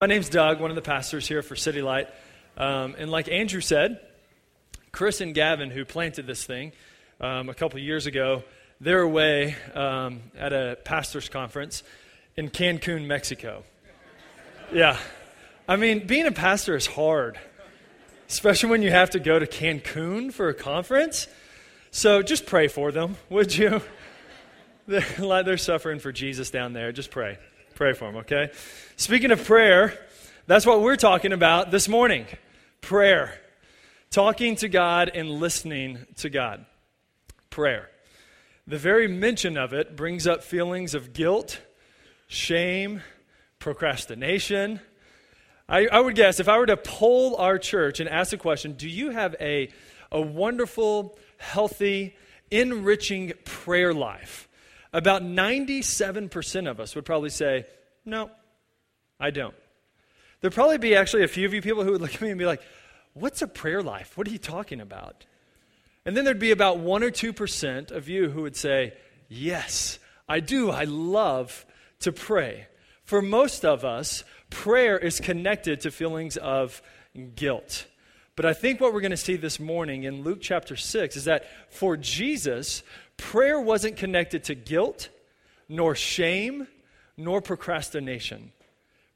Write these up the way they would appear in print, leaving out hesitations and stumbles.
My name's Doug, one of the pastors here for City Light, and like Andrew said, Chris and Gavin, who planted this thing a couple years ago, they're away at a pastor's conference in Cancun, Mexico. Yeah, I mean, being a pastor is hard, especially when you have to go to Cancun for a conference, so just pray for them, would you? They're suffering for Jesus down there, just pray. Pray for them, okay? Speaking of prayer, that's what we're talking about this morning. Prayer. Talking to God and listening to God. Prayer. The very mention of it brings up feelings of guilt, shame, procrastination. I would guess if I were to poll our church and ask the question, do you have a wonderful, healthy, enriching prayer life? About 97% of us would probably say, no, I don't. There'd probably be actually a few of you people who would look at me and be like, what's a prayer life? What are you talking about? And then there'd be about 1 or 2% of you who would say, yes, I do. I love to pray. For most of us, prayer is connected to feelings of guilt. But I think what we're going to see this morning in Luke chapter 6 is that for Jesus, prayer wasn't connected to guilt, nor shame, nor procrastination.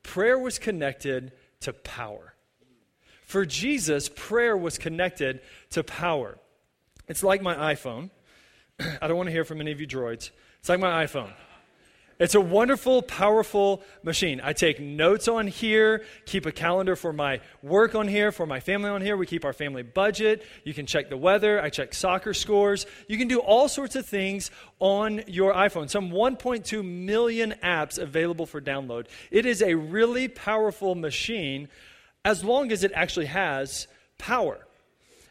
Prayer was connected to power. For Jesus, prayer was connected to power. It's like my iPhone. I don't want to hear from any of you droids. It's like my iPhone. It's a wonderful, powerful machine. I take notes on here, keep a calendar for my work on here, for my family on here. We keep our family budget. You can check the weather. I check soccer scores. You can do all sorts of things on your iPhone. Some 1.2 million apps available for download. It is a really powerful machine as long as it actually has power.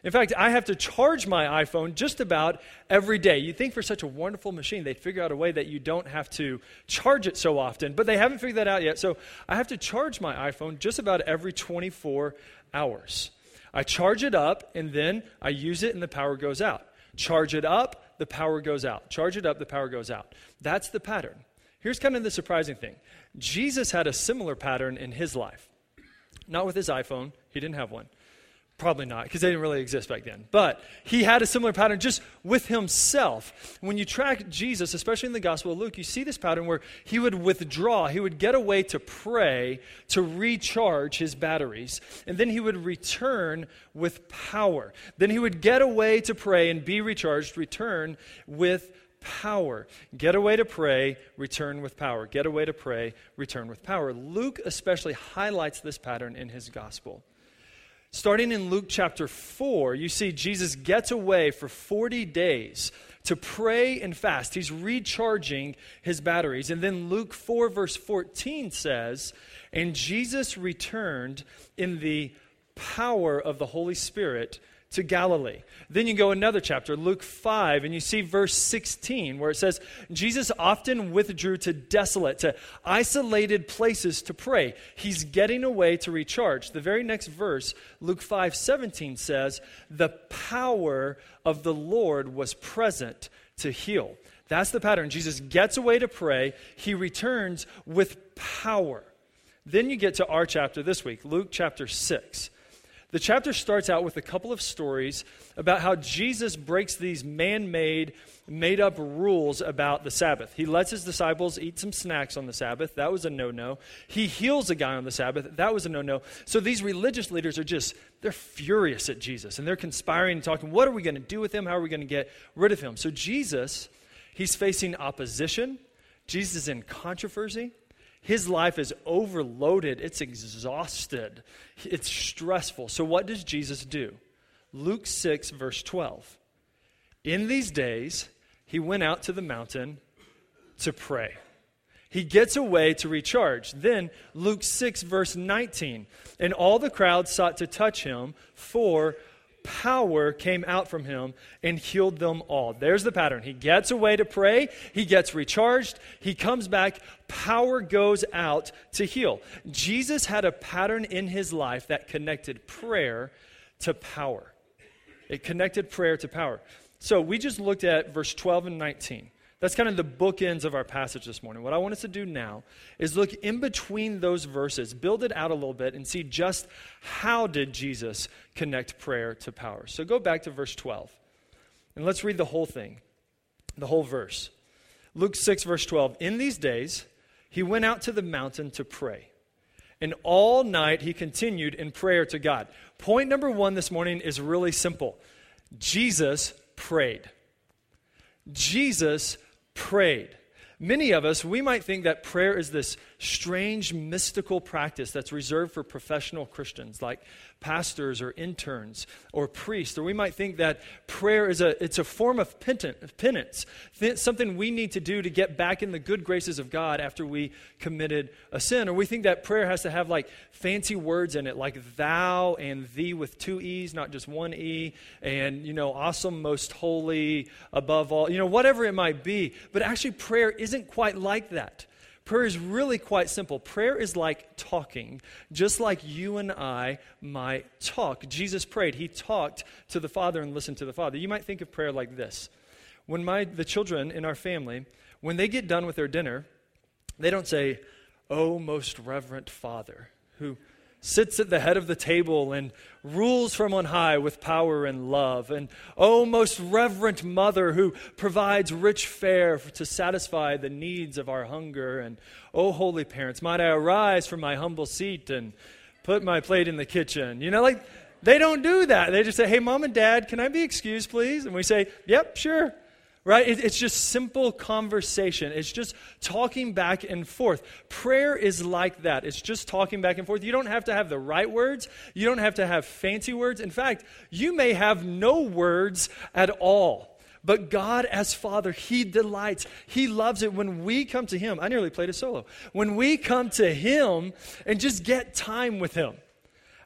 In fact, I have to charge my iPhone just about every day. You'd think for such a wonderful machine, they'd figure out a way that you don't have to charge it so often, but they haven't figured that out yet. So I have to charge my iPhone just about every 24 hours. I charge it up, and then I use it, and the power goes out. Charge it up, the power goes out. Charge it up, the power goes out. That's the pattern. Here's kind of the surprising thing. Jesus had a similar pattern in his life. Not with his iPhone. He didn't have one. Probably not, because they didn't really exist back then. But he had a similar pattern just with himself. When you track Jesus, especially in the Gospel of Luke, you see this pattern where he would withdraw. He would get away to pray, to recharge his batteries. And then he would return with power. Then he would get away to pray and be recharged, return with power. Get away to pray, return with power. Get away to pray, return with power. Luke especially highlights this pattern in his Gospel. Starting in Luke chapter 4, you see Jesus gets away for 40 days to pray and fast. He's recharging his batteries. And then Luke 4 verse 14 says, and Jesus returned in the power of the Holy Spirit to Galilee. Then you go another chapter, Luke 5, and you see verse 16 where it says, Jesus often withdrew to desolate, to isolated places to pray. He's getting away to recharge. The very next verse, Luke 5:17 says, the power of the Lord was present to heal. That's the pattern. Jesus gets away to pray. He returns with power. Then you get to our chapter this week, Luke chapter 6. The chapter starts out with a couple of stories about how Jesus breaks these man-made, made-up rules about the Sabbath. He lets his disciples eat some snacks on the Sabbath. That was a no-no. He heals a guy on the Sabbath. That was a no-no. So these religious leaders are just, they're furious at Jesus, and they're conspiring and talking, what are we going to do with him? How are we going to get rid of him? So Jesus, he's facing opposition. Jesus is in controversy. His life is overloaded. It's exhausted. It's stressful. So what does Jesus do? Luke 6, verse 12. In these days, he went out to the mountain to pray. He gets away to recharge. Then Luke 6, verse 19. And all the crowd sought to touch him, for power came out from him and healed them all. There's the pattern. He gets away to pray. He gets recharged. He comes back. Power goes out to heal. Jesus had a pattern in his life that connected prayer to power. It connected prayer to power. So we just looked at verse 12 and 19. That's kind of the bookends of our passage this morning. What I want us to do now is look in between those verses, build it out a little bit, and see just how did Jesus connect prayer to power. So go back to verse 12, and let's read the whole thing, the whole verse. Luke 6, verse 12, "In these days, he went out to the mountain to pray. And all night he continued in prayer to God." Point number one this morning is really simple. Jesus prayed. Jesus prayed. Many of us, we might think that prayer is this strange mystical practice that's reserved for professional Christians like pastors or interns or priests. Or we might think that prayer is a form of penance, something we need to do to get back in the good graces of God after we committed a sin. Or we think that prayer has to have like fancy words in it, like thou and thee with two E's, not just one E, and, you know, awesome, most holy, above all, you know, whatever it might be. But actually prayer isn't quite like that. Prayer is really quite simple. Prayer is like talking, just like you and I might talk. Jesus prayed. He talked to the Father and listened to the Father. You might think of prayer like this. When the children in our family, when they get done with their dinner, they don't say, "Oh, most reverent Father, who sits at the head of the table and rules from on high with power and love. And oh, most reverent Mother who provides rich fare to satisfy the needs of our hunger. And oh, holy parents, might I arise from my humble seat and put my plate in the kitchen." You know, like, they don't do that. They just say, "Hey, Mom and Dad, can I be excused, please?" And we say, "Yep, sure." Right? It's just simple conversation. It's just talking back and forth. Prayer is like that. It's just talking back and forth. You don't have to have the right words. You don't have to have fancy words. In fact, you may have no words at all. But God as Father, He delights. He loves it when we come to Him. I nearly played a solo. When we come to Him and just get time with Him.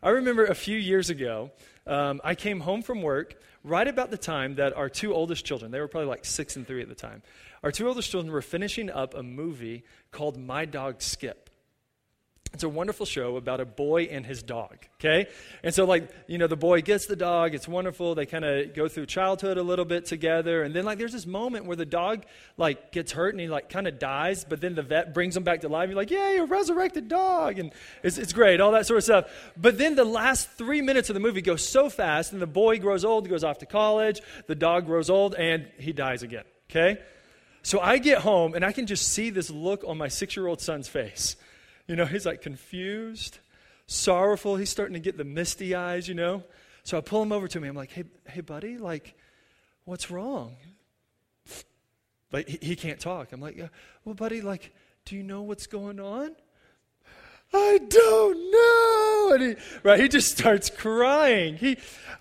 I remember a few years ago, I came home from work right about the time that our two oldest children, they were probably like 6 and 3 at the time, our two oldest children were finishing up a movie called My Dog Skip. It's a wonderful show about a boy and his dog, okay? And so, like, you know, the boy gets the dog. It's wonderful. They kind of go through childhood a little bit together. And then, like, there's this moment where the dog, like, gets hurt and he, like, kind of dies. But then the vet brings him back to life. You're like, "Yay, a resurrected dog." And it's great, all that sort of stuff. But then the last 3 minutes of the movie goes so fast. And the boy grows old, goes off to college. The dog grows old, and he dies again, okay? So I get home, and I can just see this look on my 6-year-old son's face. You know, he's like confused, sorrowful. He's starting to get the misty eyes, you know. So I pull him over to me. I'm like, hey, buddy, like, what's wrong? Like, he can't talk. I'm like, "Well, buddy, like, do you know what's going on?" "I don't know." And he just starts crying.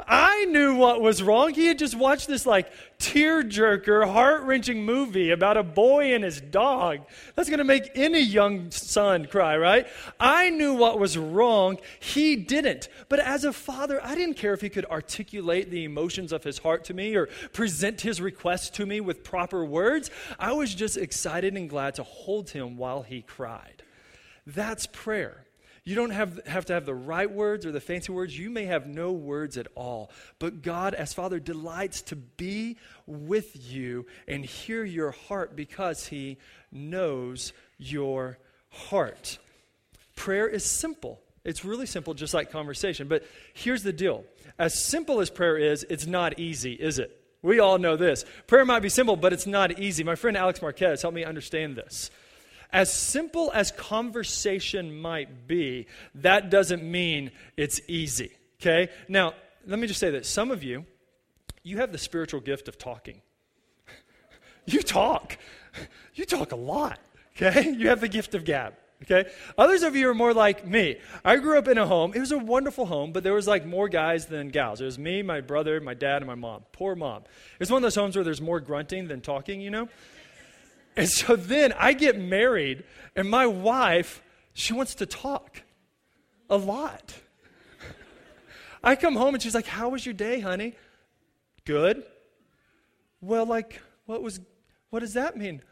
I knew what was wrong. He had just watched this like tear-jerker, heart-wrenching movie about a boy and his dog. That's going to make any young son cry, right? I knew what was wrong. He didn't. But as a father, I didn't care if he could articulate the emotions of his heart to me or present his request to me with proper words. I was just excited and glad to hold him while he cried. That's prayer. You don't have to have the right words or the fancy words. You may have no words at all. But God, as Father, delights to be with you and hear your heart because He knows your heart. Prayer is simple. It's really simple, just like conversation. But here's the deal. As simple as prayer is, it's not easy, is it? We all know this. Prayer might be simple, but it's not easy. My friend Alex Marquez helped me understand this. As simple as conversation might be, that doesn't mean it's easy, okay? Now, let me just say that some of you have the spiritual gift of talking. You talk. You talk a lot, okay? You have the gift of gab, okay? Others of you are more like me. I grew up in a home. It was a wonderful home, but there was like more guys than gals. It was me, my brother, my dad, and my mom. Poor mom. It's one of those homes where there's more grunting than talking, you know? And so then I get married, and my wife, she wants to talk a lot. I come home, and she's like, "How was your day, honey?" "Good." "Well, like, what does that mean?"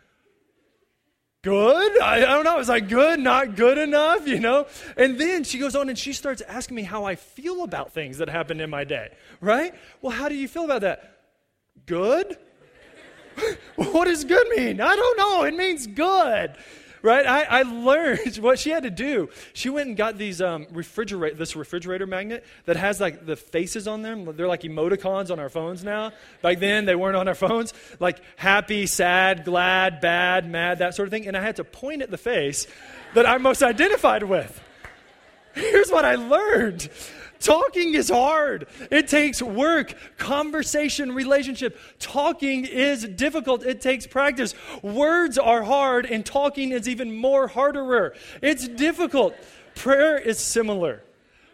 "Good?" I don't know. It's like, good, not good enough, you know? And then she goes on and she starts asking me how I feel about things that happened in my day, right? "Well, how do you feel about that?" "Good?" What does good mean? I don't know. It means good. Right? I learned what she had to do. She went and got these refrigerator magnet that has like the faces on them. They're like emoticons on our phones now. Back then, they weren't on our phones. Like happy, sad, glad, bad, mad, that sort of thing. And I had to point at the face that I most identified with. Here's what I learned. Talking is hard. It takes work, conversation, relationship. Talking is difficult. It takes practice. Words are hard, and talking is even more harder. It's difficult. Prayer is similar.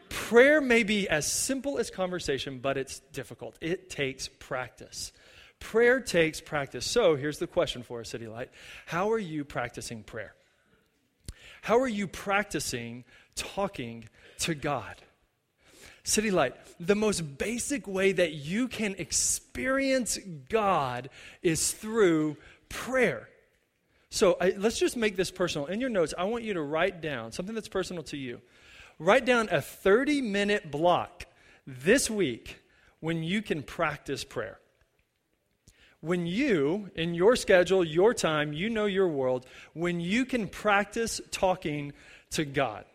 Prayer may be as simple as conversation, but it's difficult. It takes practice. Prayer takes practice. So here's the question for us, City Light. How are you practicing prayer? How are you practicing talking to God? City Light, the most basic way that you can experience God is through prayer. So let's just make this personal. In your notes, I want you to write down something that's personal to you. Write down a 30-minute block this week when you can practice prayer. When you, in your schedule, your time, you know your world, when you can practice talking to God.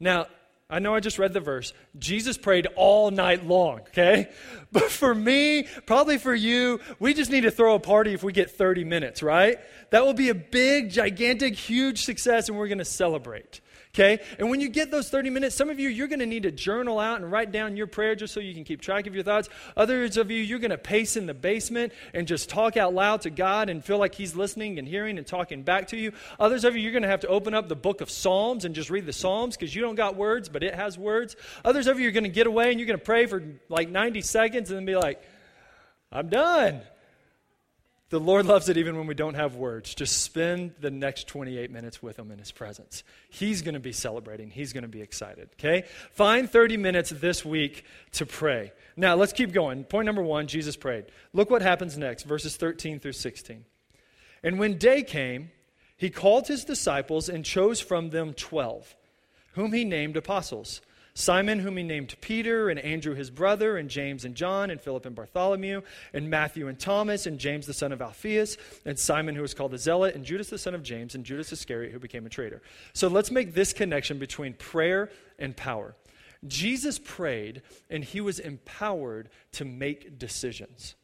Now, I know I just read the verse. Jesus prayed all night long, okay? But for me, probably for you, we just need to throw a party if we get 30 minutes, right? That will be a big, gigantic, huge success, and we're going to celebrate, okay? And when you get those 30 minutes, some of you, you're going to need to journal out and write down your prayer just so you can keep track of your thoughts. Others of you, you're going to pace in the basement and just talk out loud to God and feel like he's listening and hearing and talking back to you. Others of you, you're going to have to open up the book of Psalms and just read the Psalms because you don't got words, but it has words. Others of you are going to get away and you're going to pray for like 90 seconds and then be like, I'm done. The Lord loves it even when we don't have words. Just spend the next 28 minutes with him in his presence. He's going to be celebrating. He's going to be excited, okay? Find 30 minutes this week to pray. Now, let's keep going. Point number one, Jesus prayed. Look what happens next, verses 13 through 16. And when day came, he called his disciples and chose from them 12. Whom he named apostles, Simon, whom he named Peter, and Andrew his brother, and James and John, and Philip and Bartholomew, and Matthew and Thomas, and James the son of Alphaeus, and Simon who was called the Zealot, and Judas the son of James, and Judas Iscariot who became a traitor. So let's make this connection between prayer and power. Jesus prayed, and he was empowered to make decisions.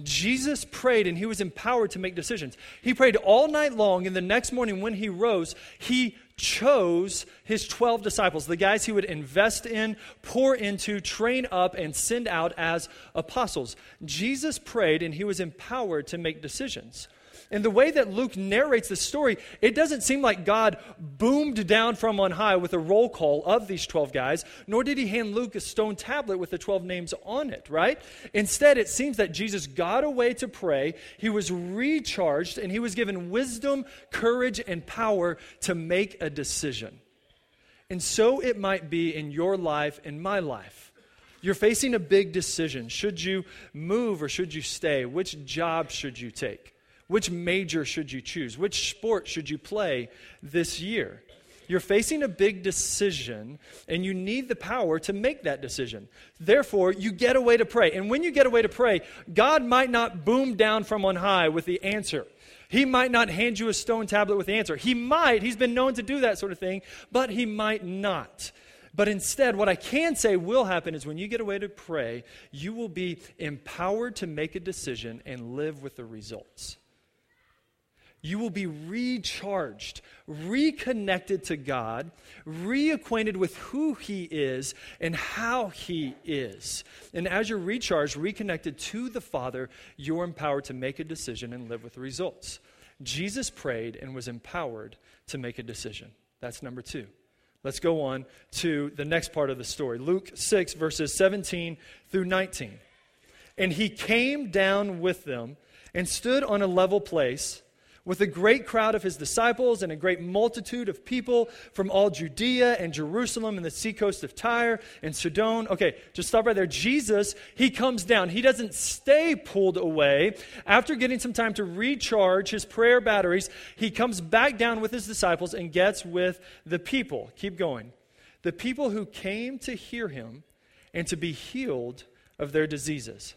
Jesus prayed and he was empowered to make decisions. He prayed all night long, and the next morning when he rose, he chose his 12 disciples, the guys he would invest in, pour into, train up, and send out as apostles. Jesus prayed and he was empowered to make decisions. And the way that Luke narrates this story, it doesn't seem like God boomed down from on high with a roll call of these 12 guys, nor did he hand Luke a stone tablet with the 12 names on it, right? Instead, it seems that Jesus got away to pray, he was recharged, and he was given wisdom, courage, and power to make a decision. And so it might be in your life, in my life. You're facing a big decision. Should you move or should you stay? Which job should you take? Which major should you choose? Which sport should you play this year? You're facing a big decision, and you need the power to make that decision. Therefore, you get away to pray. And when you get away to pray, God might not boom down from on high with the answer. He might not hand you a stone tablet with the answer. He might. He's been known to do that sort of thing, but he might not. But instead, what I can say will happen is when you get away to pray, you will be empowered to make a decision and live with the results. You will be recharged, reconnected to God, reacquainted with who he is and how he is. And as you're recharged, reconnected to the Father, you're empowered to make a decision and live with the results. Jesus prayed and was empowered to make a decision. That's number two. Let's go on to the next part of the story. Luke 6, verses 17 through 19. And he came down with them and stood on a level place with a great crowd of his disciples and a great multitude of people from all Judea and Jerusalem and the seacoast of Tyre and Sidon. Okay, just stop right there. Jesus, he comes down. He doesn't stay pulled away. After getting some time to recharge his prayer batteries, he comes back down with his disciples and gets with the people. Keep going. The people who came to hear him and to be healed of their diseases.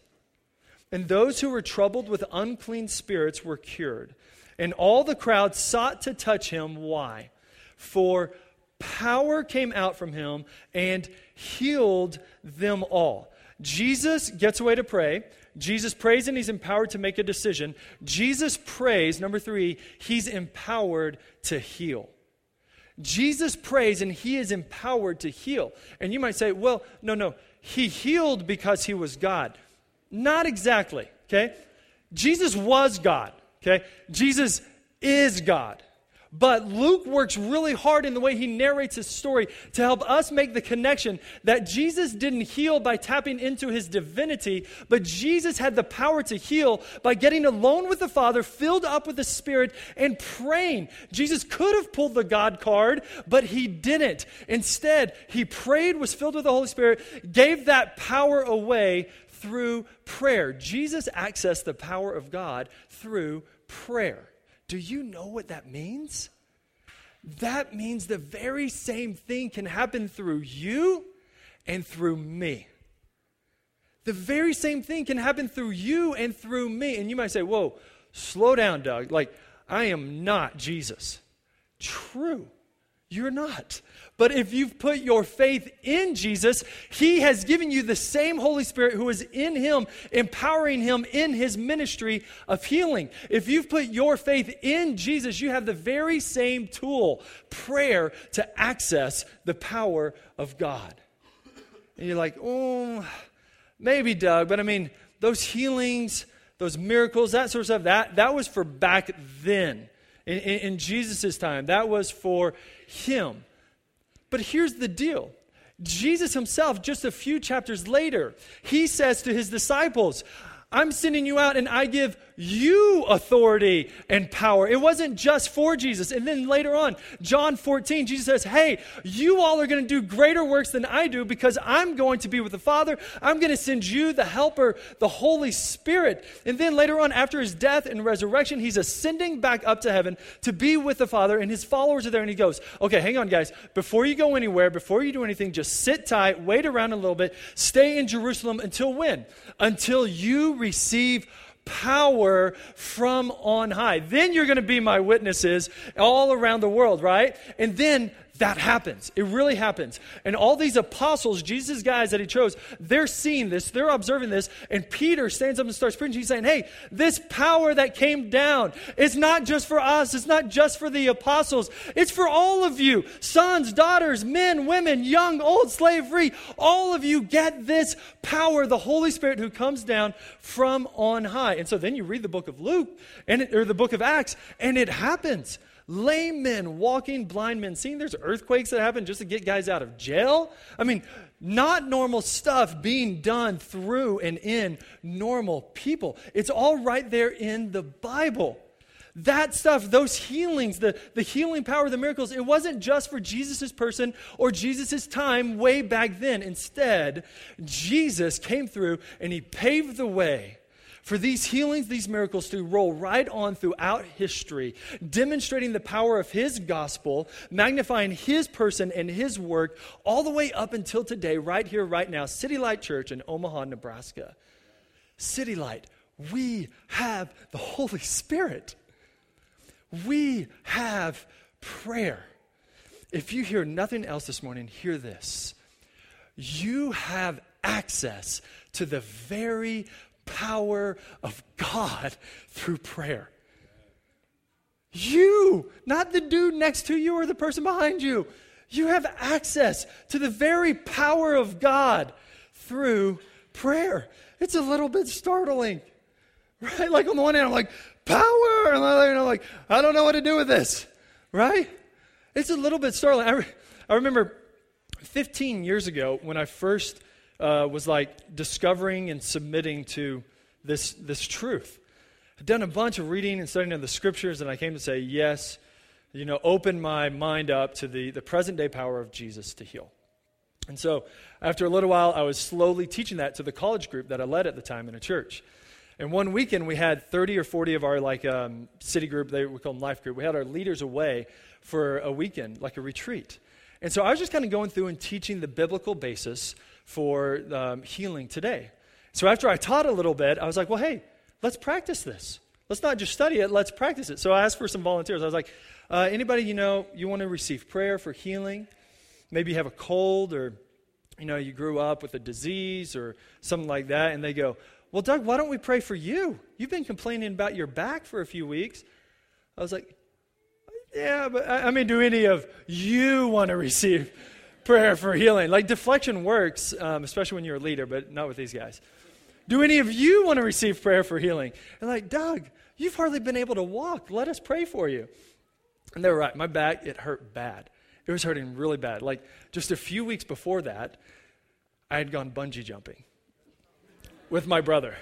And those who were troubled with unclean spirits were cured. And all the crowd sought to touch him. Why? For power came out from him and healed them all. Jesus gets away to pray. Jesus prays and he's empowered to make a decision. Jesus prays, number three, he's empowered to heal. Jesus prays and he is empowered to heal. And you might say, well, no, he healed because he was God. Not exactly, okay? Jesus was God, okay? Jesus is God. But Luke works really hard in the way he narrates his story to help us make the connection that Jesus didn't heal by tapping into his divinity, but Jesus had the power to heal by getting alone with the Father, filled up with the Spirit, and praying. Jesus could have pulled the God card, but he didn't. Instead, he prayed, was filled with the Holy Spirit, gave that power away through prayer. Jesus accessed the power of God through prayer. Do you know what that means? That means the very same thing can happen through you and through me. The very same thing can happen through you and through me. And you might say, whoa, slow down, Doug. I am not Jesus. True, you're not. But if you've put your faith in Jesus, he has given you the same Holy Spirit who is in him, empowering him in his ministry of healing. If you've put your faith in Jesus, you have the very same tool, prayer, to access the power of God. And you're like, oh, maybe, Doug, but those healings, those miracles, that sort of stuff, that was for back then, in Jesus' time. That was for him. But here's the deal. Jesus himself, just a few chapters later, he says to his disciples, I'm sending you out and I give you authority and power. It wasn't just for Jesus. And then later on, John 14, Jesus says, hey, you all are going to do greater works than I do because I'm going to be with the Father. I'm going to send you the helper, the Holy Spirit. And then later on, after his death and resurrection, he's ascending back up to heaven to be with the Father, and his followers are there, and he goes, okay, hang on, guys. Before you go anywhere, before you do anything, just sit tight, wait around a little bit, stay in Jerusalem until when? Until you receive power from on high. Then you're going to be my witnesses all around the world, right? And then that happens. It really happens. And all these apostles, Jesus' guys that he chose, they're seeing this, they're observing this, and Peter stands up and starts preaching. He's saying, hey, this power that came down, it's not just for us, it's not just for the apostles, it's for all of you, sons, daughters, men, women, young, old, slave, free. All of you get this power, the Holy Spirit who comes down from on high. And so then you read the book of Luke, or the book of Acts, and it happens. Lame men walking, blind men seeing. There's earthquakes that happen just to get guys out of jail. Not normal stuff being done through and in normal people. It's all right there in the Bible. That stuff, those healings, the healing power, the miracles, it wasn't just for Jesus' person or Jesus' time way back then. Instead, Jesus came through and he paved the way for these healings, these miracles to roll right on throughout history, demonstrating the power of his gospel, magnifying his person and his work all the way up until today, right here, right now, City Light Church in Omaha, Nebraska. City Light, we have the Holy Spirit. We have prayer. If you hear nothing else this morning, hear this. You have access to the very power of God through prayer. You, not the dude next to you or the person behind you. You have access to the very power of God through prayer. It's a little bit startling, right? On the one hand, I'm like, power! And on the other hand, I'm like, I don't know what to do with this, right? It's a little bit startling. I remember 15 years ago when I first was discovering and submitting to this truth. I'd done a bunch of reading and studying of the scriptures, and I came to say, yes, open my mind up to the present day power of Jesus to heal. And so after a little while, I was slowly teaching that to the college group that I led at the time in a church. And one weekend, we had 30 or 40 of our city group, we call them life group, we had our leaders away for a weekend, a retreat. And so I was just going through and teaching the biblical basis for healing today. So after I taught a little bit, I was like, well, hey, let's practice this. Let's not just study it, let's practice it. So I asked for some volunteers. I was like, anybody, you want to receive prayer for healing? Maybe you have a cold or, you grew up with a disease or something like that. And they go, well, Doug, why don't we pray for you? You've been complaining about your back for a few weeks. I was like, yeah, but do any of you want to receive prayer for healing? Like deflection works, especially when you're a leader, but not with these guys. Do any of you want to receive prayer for healing? And like, Doug, you've hardly been able to walk. Let us pray for you. And they were right. My back, it hurt bad. It was hurting really bad. Like just a few weeks before that, I had gone bungee jumping with my brother.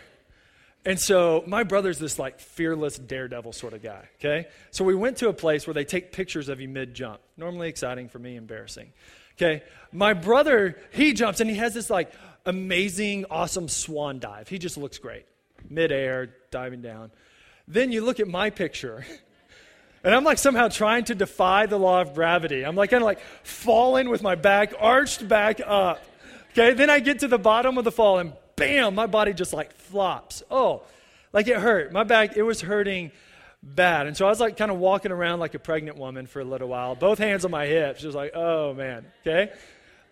And so my brother's this like fearless daredevil sort of guy, okay? So we went to a place where they take pictures of you mid-jump. Normally exciting for me, embarrassing. Okay, my brother, he jumps and he has this like amazing, awesome swan dive. He just looks great. Midair, diving down. Then you look at my picture and I'm like somehow trying to defy the law of gravity. I'm like kind of like falling with my back arched back up. Okay, then I get to the bottom of the fall and bam, my body just like flops. Oh, like it hurt. My back, it was hurting bad. And so I was like kind of walking around like a pregnant woman for a little while, both hands on my hips. She was like, oh man, okay?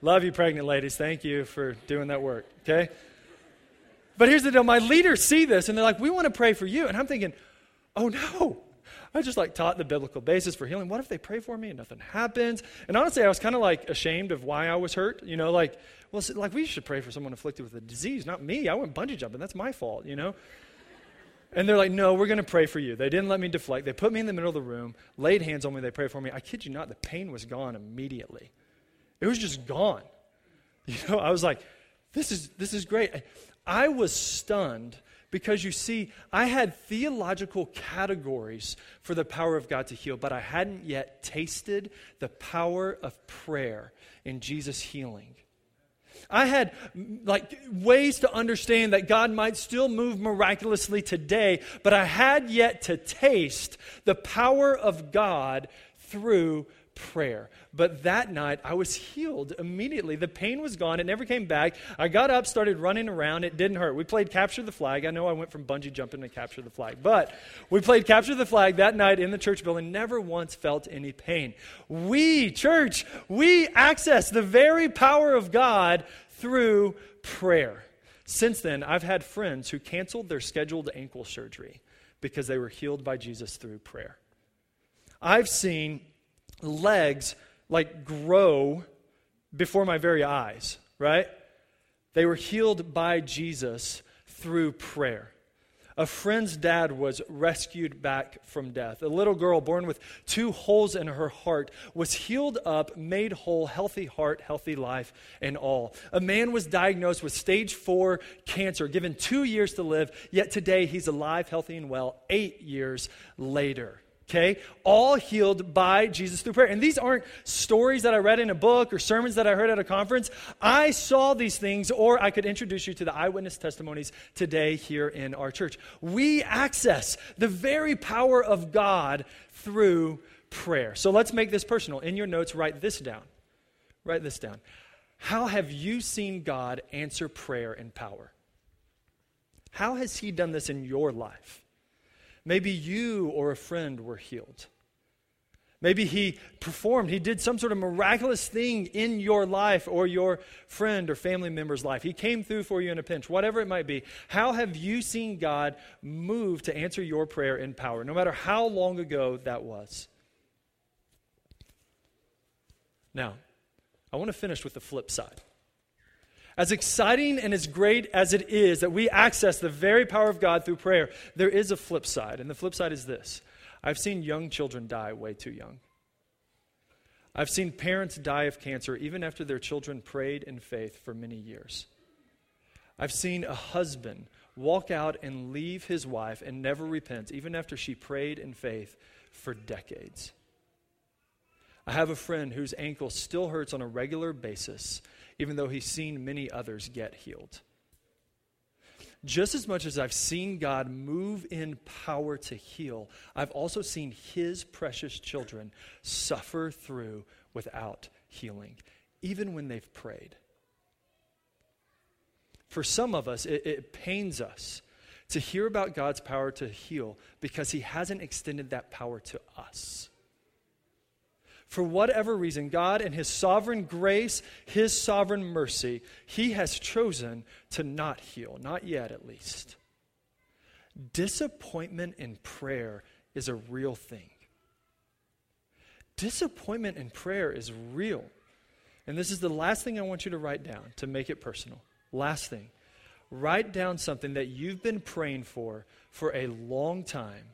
Love you, pregnant ladies. Thank you for doing that work, okay? But here's the deal. My leaders see this, and they're like, we want to pray for you. And I'm thinking, oh no. I just like taught the biblical basis for healing. What if they pray for me and nothing happens? And honestly, I was kind of like ashamed of why I was hurt. We should pray for someone afflicted with a disease, not me. I went bungee jumping. That's my fault, And they're like, no, we're going to pray for you. They didn't let me deflect. They put me in the middle of the room, laid hands on me. They prayed for me. I kid you not, the pain was gone immediately. It was just gone. I was like, this is great. I was stunned because you see, I had theological categories for the power of God to heal, but I hadn't yet tasted the power of prayer in Jesus' healing. I had ways to understand that God might still move miraculously today, but I had yet to taste the power of God through prayer. But that night, I was healed immediately. The pain was gone. It never came back. I got up, started running around. It didn't hurt. We played Capture the Flag. I know I went from bungee jumping to Capture the Flag, but we played Capture the Flag that night in the church building. Never once felt any pain. We, church, we access the very power of God through prayer. Since then, I've had friends who canceled their scheduled ankle surgery because they were healed by Jesus through prayer. I've seen legs grow before my very eyes, right? They were healed by Jesus through prayer. A friend's dad was rescued back from death. A little girl born with 2 holes in her heart was healed up, made whole, healthy heart, healthy life, and all. A man was diagnosed with stage 4 cancer, given 2 years to live, yet today he's alive, healthy, and well 8 years later. Okay, all healed by Jesus through prayer. And these aren't stories that I read in a book or sermons that I heard at a conference. I saw these things, or I could introduce you to the eyewitness testimonies today here in our church. We access the very power of God through prayer. So let's make this personal. In your notes, write this down. Write this down. How have you seen God answer prayer in power? How has he done this in your life? Maybe you or a friend were healed. Maybe he did some sort of miraculous thing in your life or your friend or family member's life. He came through for you in a pinch, whatever it might be. How have you seen God move to answer your prayer in power, no matter how long ago that was? Now, I want to finish with the flip side. As exciting and as great as it is that we access the very power of God through prayer, there is a flip side, and the flip side is this. I've seen young children die way too young. I've seen parents die of cancer even after their children prayed in faith for many years. I've seen a husband walk out and leave his wife and never repent, even after she prayed in faith for decades. I have a friend whose ankle still hurts on a regular basis, even though he's seen many others get healed. Just as much as I've seen God move in power to heal, I've also seen his precious children suffer through without healing, even when they've prayed. For some of us, it pains us to hear about God's power to heal because he hasn't extended that power to us. For whatever reason, God in his sovereign grace, his sovereign mercy, he has chosen to not heal, not yet at least. Disappointment in prayer is a real thing. Disappointment in prayer is real. And this is the last thing I want you to write down to make it personal. Last thing, write down something that you've been praying for a long time,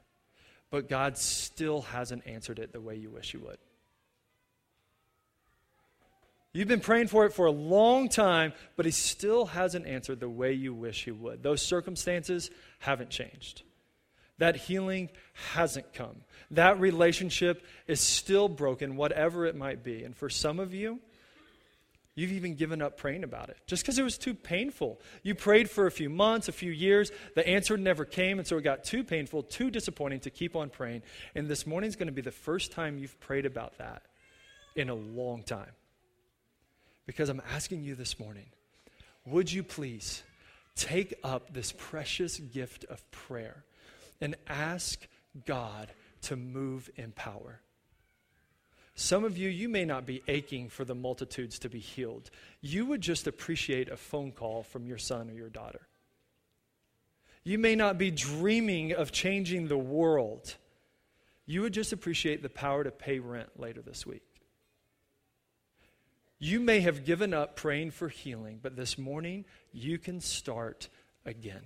but God still hasn't answered it the way you wish you would. You've been praying for it for a long time, but he still hasn't answered the way you wish he would. Those circumstances haven't changed. That healing hasn't come. That relationship is still broken, whatever it might be. And for some of you, you've even given up praying about it just because it was too painful. You prayed for a few months, a few years. The answer never came, and so it got too painful, too disappointing to keep on praying. And this morning's going to be the first time you've prayed about that in a long time. Because I'm asking you this morning, would you please take up this precious gift of prayer and ask God to move in power? Some of you, you may not be aching for the multitudes to be healed. You would just appreciate a phone call from your son or your daughter. You may not be dreaming of changing the world. You would just appreciate the power to pay rent later this week. You may have given up praying for healing, but this morning you can start again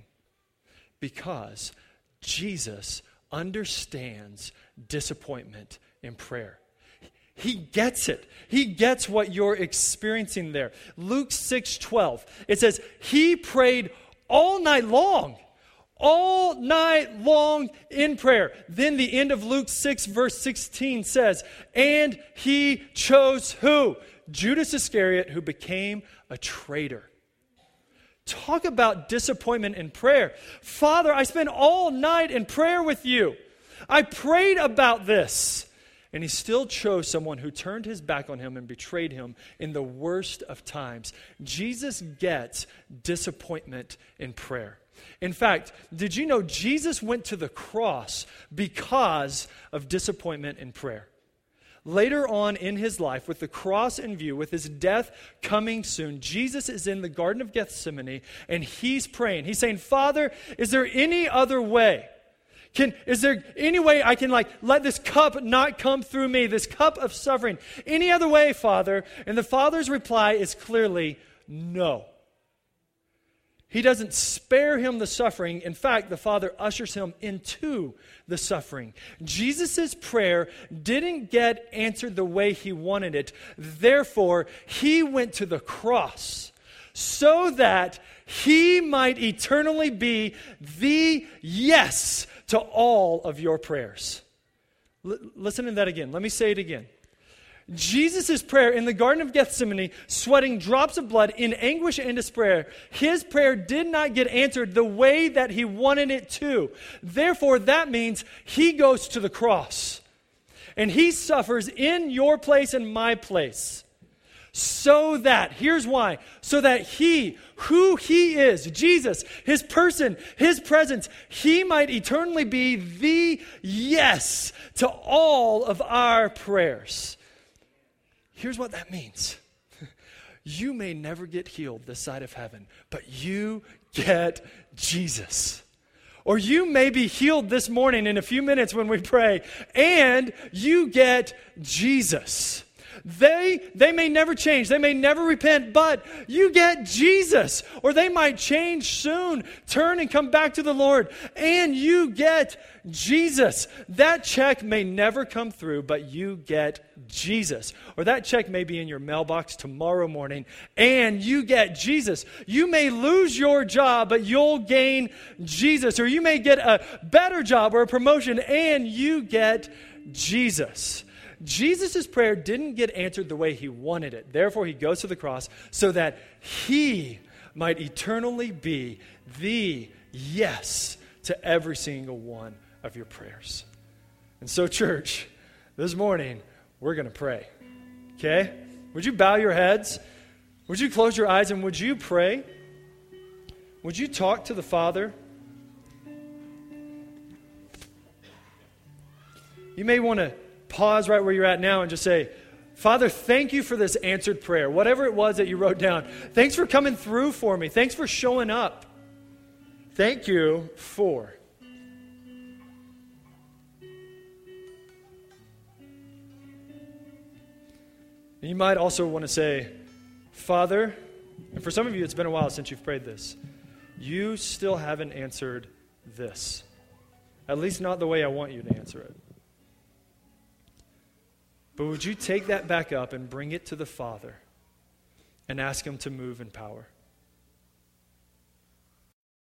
because Jesus understands disappointment in prayer. He gets it. He gets what you're experiencing there. Luke 6:12, it says, he prayed all night long in prayer. Then the end of Luke 6 verse 16 says, and he chose who? Judas Iscariot, who became a traitor. Talk about disappointment in prayer. Father, I spent all night in prayer with you. I prayed about this. And he still chose someone who turned his back on him and betrayed him in the worst of times. Jesus gets disappointment in prayer. In fact, did you know Jesus went to the cross because of disappointment in prayer? Later on in his life, with the cross in view, with his death coming soon, Jesus is in the Garden of Gethsemane, and he's praying. He's saying, Father, is there any other way? Is there any way I can let this cup not come through me, this cup of suffering? Any other way, Father? And the Father's reply is clearly no. He doesn't spare him the suffering. In fact, the Father ushers him into the suffering. Jesus' prayer didn't get answered the way he wanted it. Therefore, he went to the cross so that he might eternally be the yes to all of your prayers. Listen to that again. Let me say it again. Jesus' prayer in the Garden of Gethsemane, sweating drops of blood in anguish and despair, his prayer did not get answered the way that he wanted it to. Therefore, that means he goes to the cross and he suffers in your place and my place. So that, here's why, so that he, who he is, Jesus, his person, his presence, he might eternally be the yes to all of our prayers. Here's what that means. You may never get healed this side of heaven, but you get Jesus. Or you may be healed this morning in a few minutes when we pray, and you get Jesus. They may never change. They may never repent, but you get Jesus. Or they might change soon, turn and come back to the Lord, and you get Jesus. That check may never come through, but you get Jesus. Or that check may be in your mailbox tomorrow morning, and you get Jesus. You may lose your job, but you'll gain Jesus. Or you may get a better job or a promotion, and you get Jesus. Jesus' prayer didn't get answered the way he wanted it. Therefore, he goes to the cross so that he might eternally be the yes to every single one of your prayers. And so, church, this morning, we're going to pray. Okay? Would you bow your heads? Would you close your eyes and would you pray? Would you talk to the Father? You may want to pause right where you're at now and just say, Father, thank you for this answered prayer. Whatever it was that you wrote down, thanks for coming through for me. Thanks for showing up. Thank you for... And you might also want to say, Father, and for some of you it's been a while since you've prayed this, you still haven't answered this. At least not the way I want you to answer it. But would you take that back up and bring it to the Father and ask him to move in power?